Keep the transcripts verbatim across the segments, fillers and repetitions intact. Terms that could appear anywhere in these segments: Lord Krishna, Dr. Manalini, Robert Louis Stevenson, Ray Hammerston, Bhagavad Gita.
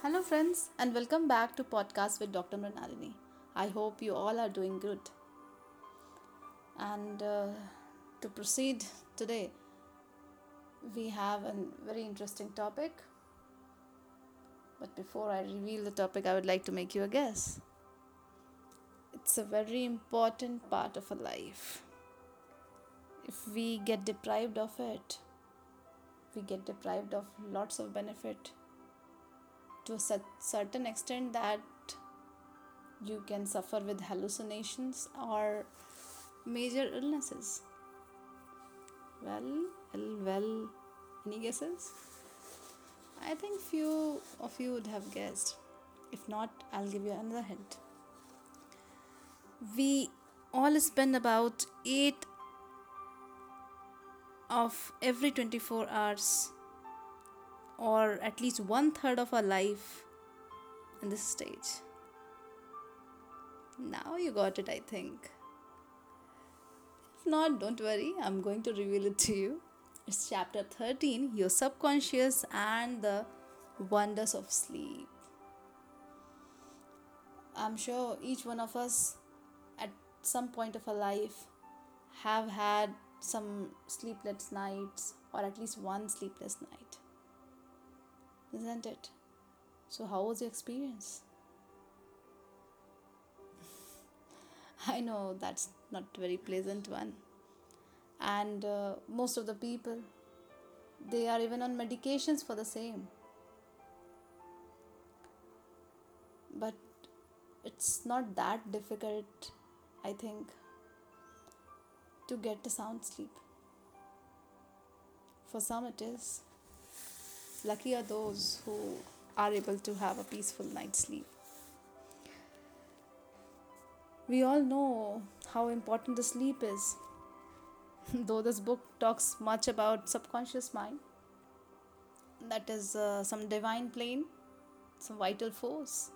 Hello friends and welcome back to podcast with Doctor Manalini. I hope you all are doing good. And uh, to proceed today, we have a very interesting topic. But before I reveal the topic, I would like to make you a guess. It's a very important part of a life. If we get deprived of it, we get deprived of lots of benefit. To a certain extent that you can suffer with hallucinations or major illnesses. Well, well, well, any guesses? I think few of you would have guessed. If not, I'll give you another hint. We all spend about eight of every twenty-four hours, or at least one third of our life in this stage. Now you got it, I think. If not, don't worry, I'm going to reveal it to you. It's chapter thirteen, Your Subconscious and the Wonders of Sleep. I'm sure each one of us at some point of our life have had some sleepless nights, or at least one sleepless night. Isn't it? So how was your experience? I know that's not a very pleasant one. And uh, most of the people, they are even on medications for the same. But it's not that difficult, I think, to get a sound sleep. For some it is. Lucky are those who are able to have a peaceful night's sleep. We all know how important the sleep is. Though this book talks much about subconscious mind, that is uh, some divine plane, some vital force.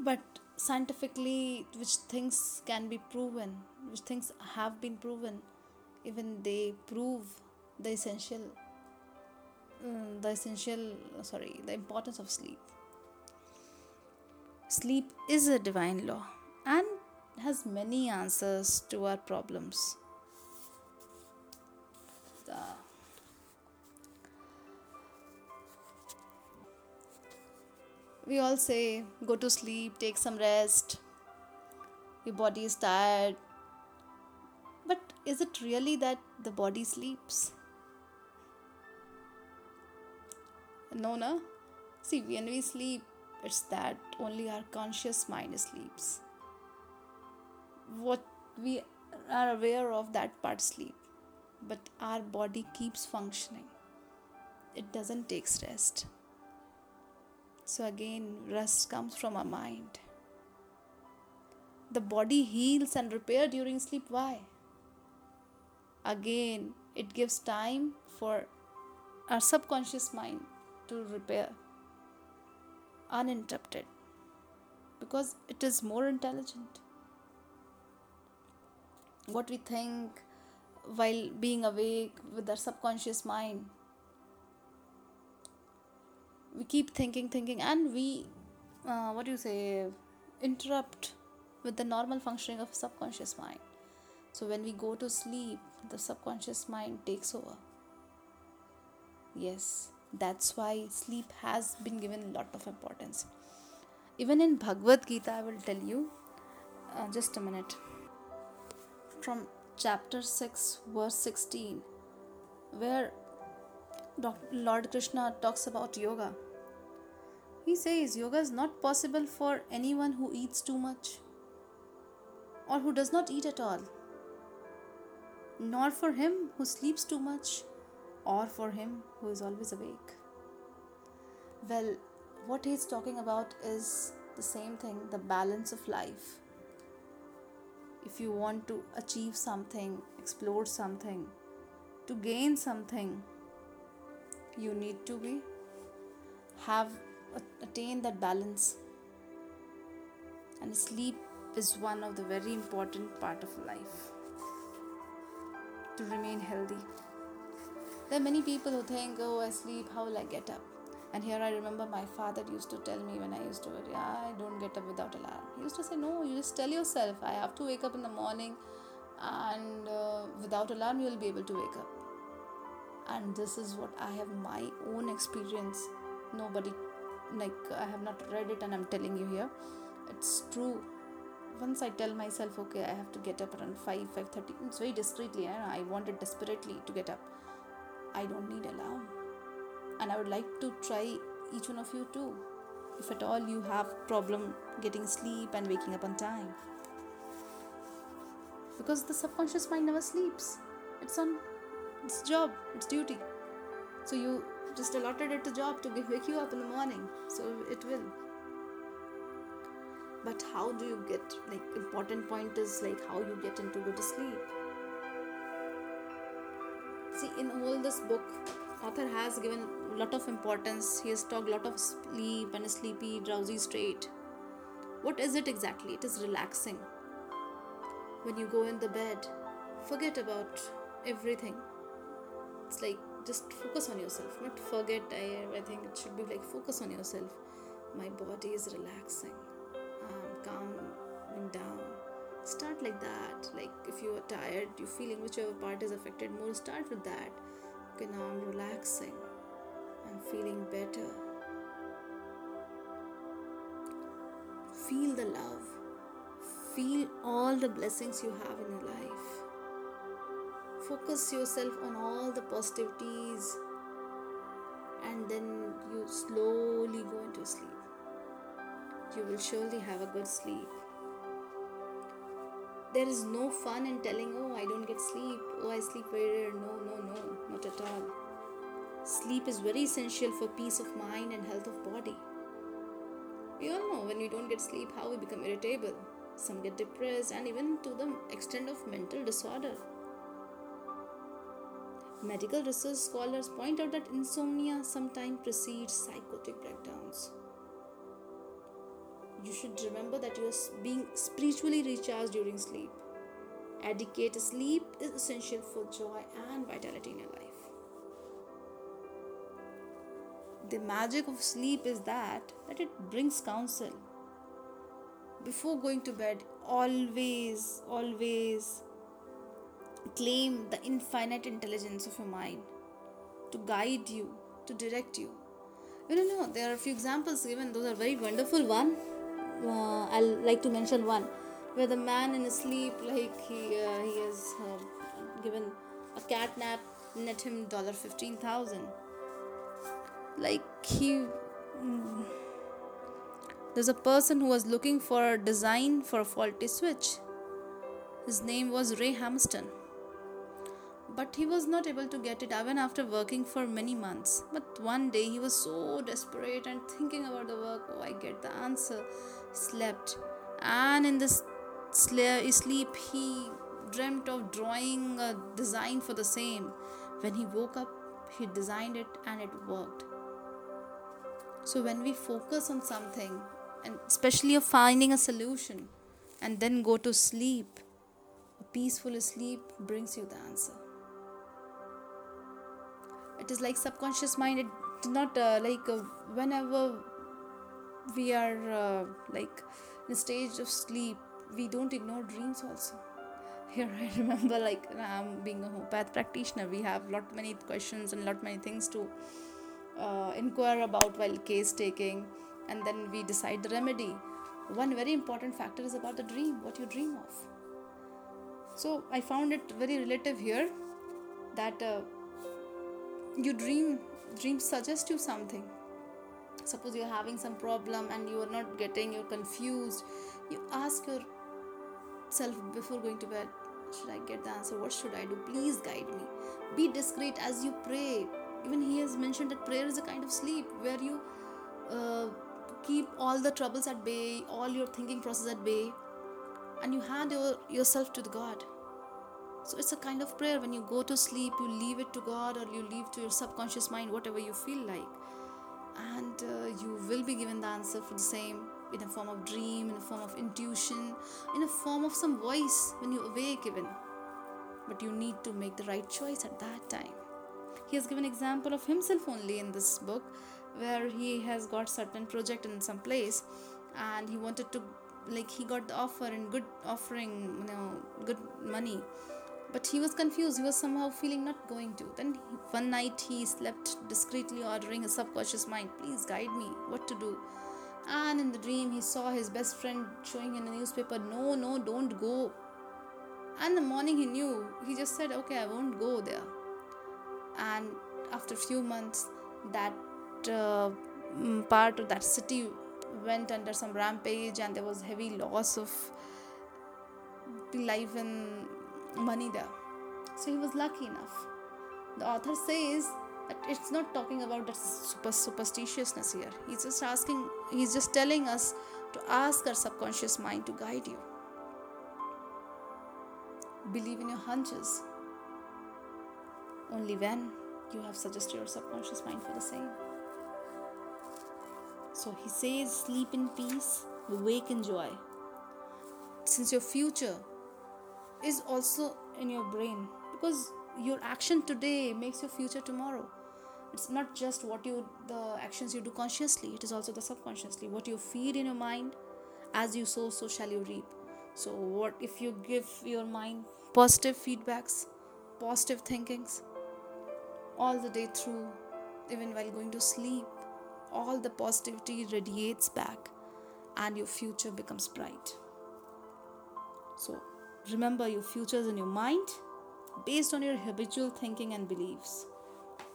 But scientifically, which things can be proven, which things have been proven, even they prove the essential, the essential, sorry, the importance of sleep. Sleep is a divine law and has many answers to our problems. The we all say, go to sleep, take some rest, your body is tired. But is it really that the body sleeps? No, no. See, when we sleep, it's that only our conscious mind sleeps. What we are aware of, that part sleep. But our body keeps functioning. It doesn't take rest. So again, rest comes from our mind. The body heals and repairs during sleep. Why? Again, it gives time for our subconscious mind to repair uninterrupted, because it is more intelligent. What we think while being awake with our subconscious mind, we keep thinking thinking and we uh, what do you say interrupt with the normal functioning of subconscious mind. So when we go to sleep, the subconscious mind takes over. Yes, that's why sleep has been given a lot of importance. Even in Bhagavad Gita, I will tell you, uh, just a minute. From chapter six, verse sixteen, where Doctor Lord Krishna talks about yoga. He says, yoga is not possible for anyone who eats too much, or who does not eat at all, nor for him who sleeps too much, or for him who is always awake. Well, what he's talking about is the same thing, the balance of life. If you want to achieve something, explore something, to gain something, you need to be have attained that balance. And sleep is one of the very important part of life to remain healthy. There are many people who think, oh, I sleep, how will I get up? And here I remember my father used to tell me when I used to, yeah, I don't get up without alarm. He used to say, no, you just tell yourself, I have to wake up in the morning, and uh, without alarm you will be able to wake up. And this is what I have my own experience. Nobody, like, I have not read it and I'm telling you here. It's true. Once I tell myself, okay, I have to get up around five, five thirty, it's very discreetly. I, I wanted desperately to get up. I don't need alarm. And I would like to try each one of you too. If at all you have problem getting sleep and waking up on time. Because the subconscious mind never sleeps. It's on its job, its duty. So you just allotted it a job to wake you up in the morning. So it will. But how do you get, like, important point is like how you get into good sleep. See, in all this book, author has given a lot of importance. He has talked a lot of sleep and a sleepy, drowsy state. What is it exactly? It is relaxing. When you go in the bed, forget about everything. It's like, just focus on yourself. Not forget, I, I think it should be like, focus on yourself. My body is relaxing. I'm calming down. Start like that. Like, if you are tired, you're feeling whichever part is affected more, start with that. Okay, now I'm relaxing. I'm feeling better. Feel the love. Feel all the blessings you have in your life. Focus yourself on all the positivities, and then you slowly go into sleep. You will surely have a good sleep. There is no fun in telling, oh, I don't get sleep, oh, I sleep very rare. No, no, no, not at all. Sleep is very essential for peace of mind and health of body. We all know when we don't get sleep, how we become irritable. Some get depressed, and even to the extent of mental disorder. Medical research scholars point out that insomnia sometimes precedes psychotic breakdowns. You should remember that you are being spiritually recharged during sleep. Adequate sleep is essential for joy and vitality in your life. The magic of sleep is that, that it brings counsel. Before going to bed, always, always claim the infinite intelligence of your mind to guide you, to direct you. You know, no, there are a few examples given. Those are very wonderful. One, Uh, I'll like to mention one where the man in his sleep, like he uh, he has uh, given a cat nap, net him fifteen thousand dollars. Like he mm, there's a person who was looking for a design for a faulty switch. His name was Ray Hammerston, but he was not able to get it even after working for many months. But one day he was so desperate and thinking about the work, oh, I get the answer. Slept, and in this sleep he dreamt of drawing a design for the same. When he woke up, he designed it and it worked. So when we focus on something, and especially of finding a solution, and then go to sleep, a peaceful sleep brings you the answer. It is like subconscious mind. It's not uh, like uh, whenever we are uh, like in a stage of sleep, we don't ignore dreams also. Here I remember, like, um, being a homeopath practitioner, we have lot many questions and lot many things to uh, inquire about while case taking, and then we decide the remedy. One very important factor is about the dream, what you dream of. So I found it very relative here that uh, you dream, dream suggests you something. Suppose you're having some problem and you are not getting, you're confused. You ask yourself before going to bed, should I get the answer? What should I do? Please guide me. Be discreet as you pray. Even he has mentioned that prayer is a kind of sleep where you uh, keep all the troubles at bay, all your thinking process at bay, and you hand your, yourself to the God. So it's a kind of prayer. When you go to sleep, you leave it to God, or you leave to your subconscious mind, whatever you feel like. And uh, you will be given the answer for the same in a form of dream, in a form of intuition, in a form of some voice when you awake even. But you need to make the right choice at that time. He has given example of himself only in this book, where he has got certain project in some place, and he wanted to, like, he got the offer and good offering, you know, good money, but he was confused. He was somehow feeling not going to. Then he, one night he slept discreetly, ordering his subconscious mind, please guide me what to do. And in the dream he saw his best friend showing in a newspaper, no no don't go. And the morning he knew, he just said, okay, I won't go there. And after a few months, that uh, part of that city went under some rampage, and there was heavy loss of life and money there. So he was lucky enough. The author says that it's not talking about that super superstitiousness here. He's just asking, he's just telling us to ask our subconscious mind to guide you. Believe in your hunches only when you have suggested your subconscious mind for the same. So he says, sleep in peace, wake in joy. Since your future is also in your brain, because your action today makes your future tomorrow. It's not just what you, the actions you do consciously, it is also the subconsciously. What you feed in your mind, as you sow, so shall you reap. So what if you give your mind positive feedbacks, positive thinkings all the day through, even while going to sleep, all the positivity radiates back and your future becomes bright. So remember, your future is in your mind based on your habitual thinking and beliefs.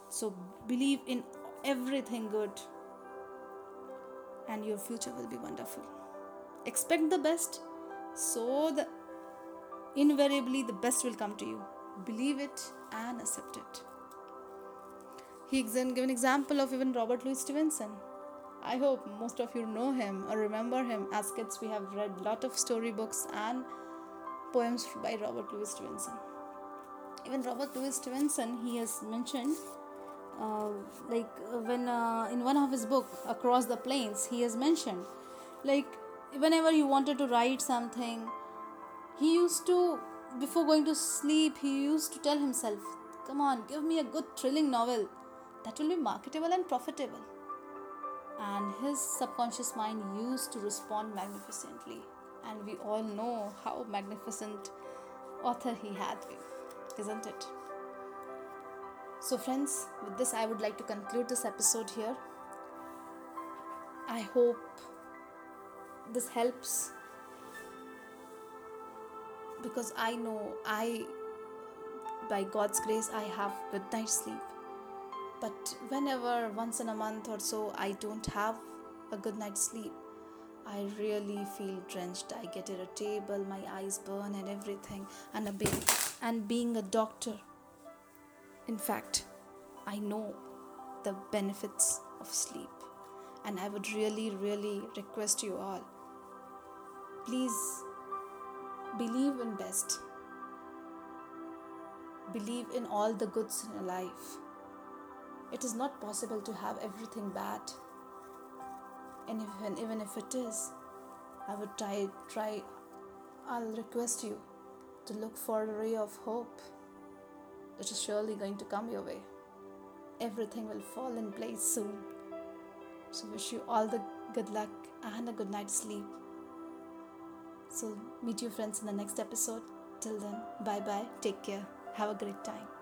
So believe in everything good and your future will be wonderful. Expect the best, so the invariably the best will come to you. Believe it and accept it. He then gave an example of even Robert Louis Stevenson. I hope most of you know him or remember him. As kids, we have read lot of storybooks and poems by Robert Louis Stevenson. Even Robert Louis Stevenson, he has mentioned, uh, like when uh, in one of his book, Across the Plains, he has mentioned, like, whenever he wanted to write something, he used to, before going to sleep, he used to tell himself, come on, give me a good thrilling novel that will be marketable and profitable. And his subconscious mind used to respond magnificently. And we all know how magnificent author he had been, isn't it? So friends, with this I would like to conclude this episode here. I hope this helps, because I know I, by God's grace, I have good night's sleep. But whenever, once in a month or so, I don't have a good night's sleep, I really feel drenched. I get irritable, my eyes burn and everything. And a baby, and being a doctor, in fact, I know the benefits of sleep. And I would really, really request you all, please believe in best. Believe in all the goods in your life. It is not possible to have everything bad. And even, even if it is, I would try, try, I'll request you to look for a ray of hope that is surely going to come your way. Everything will fall in place soon. So wish you all the good luck and a good night's sleep. So meet you friends in the next episode. Till then, bye bye, take care, have a great time.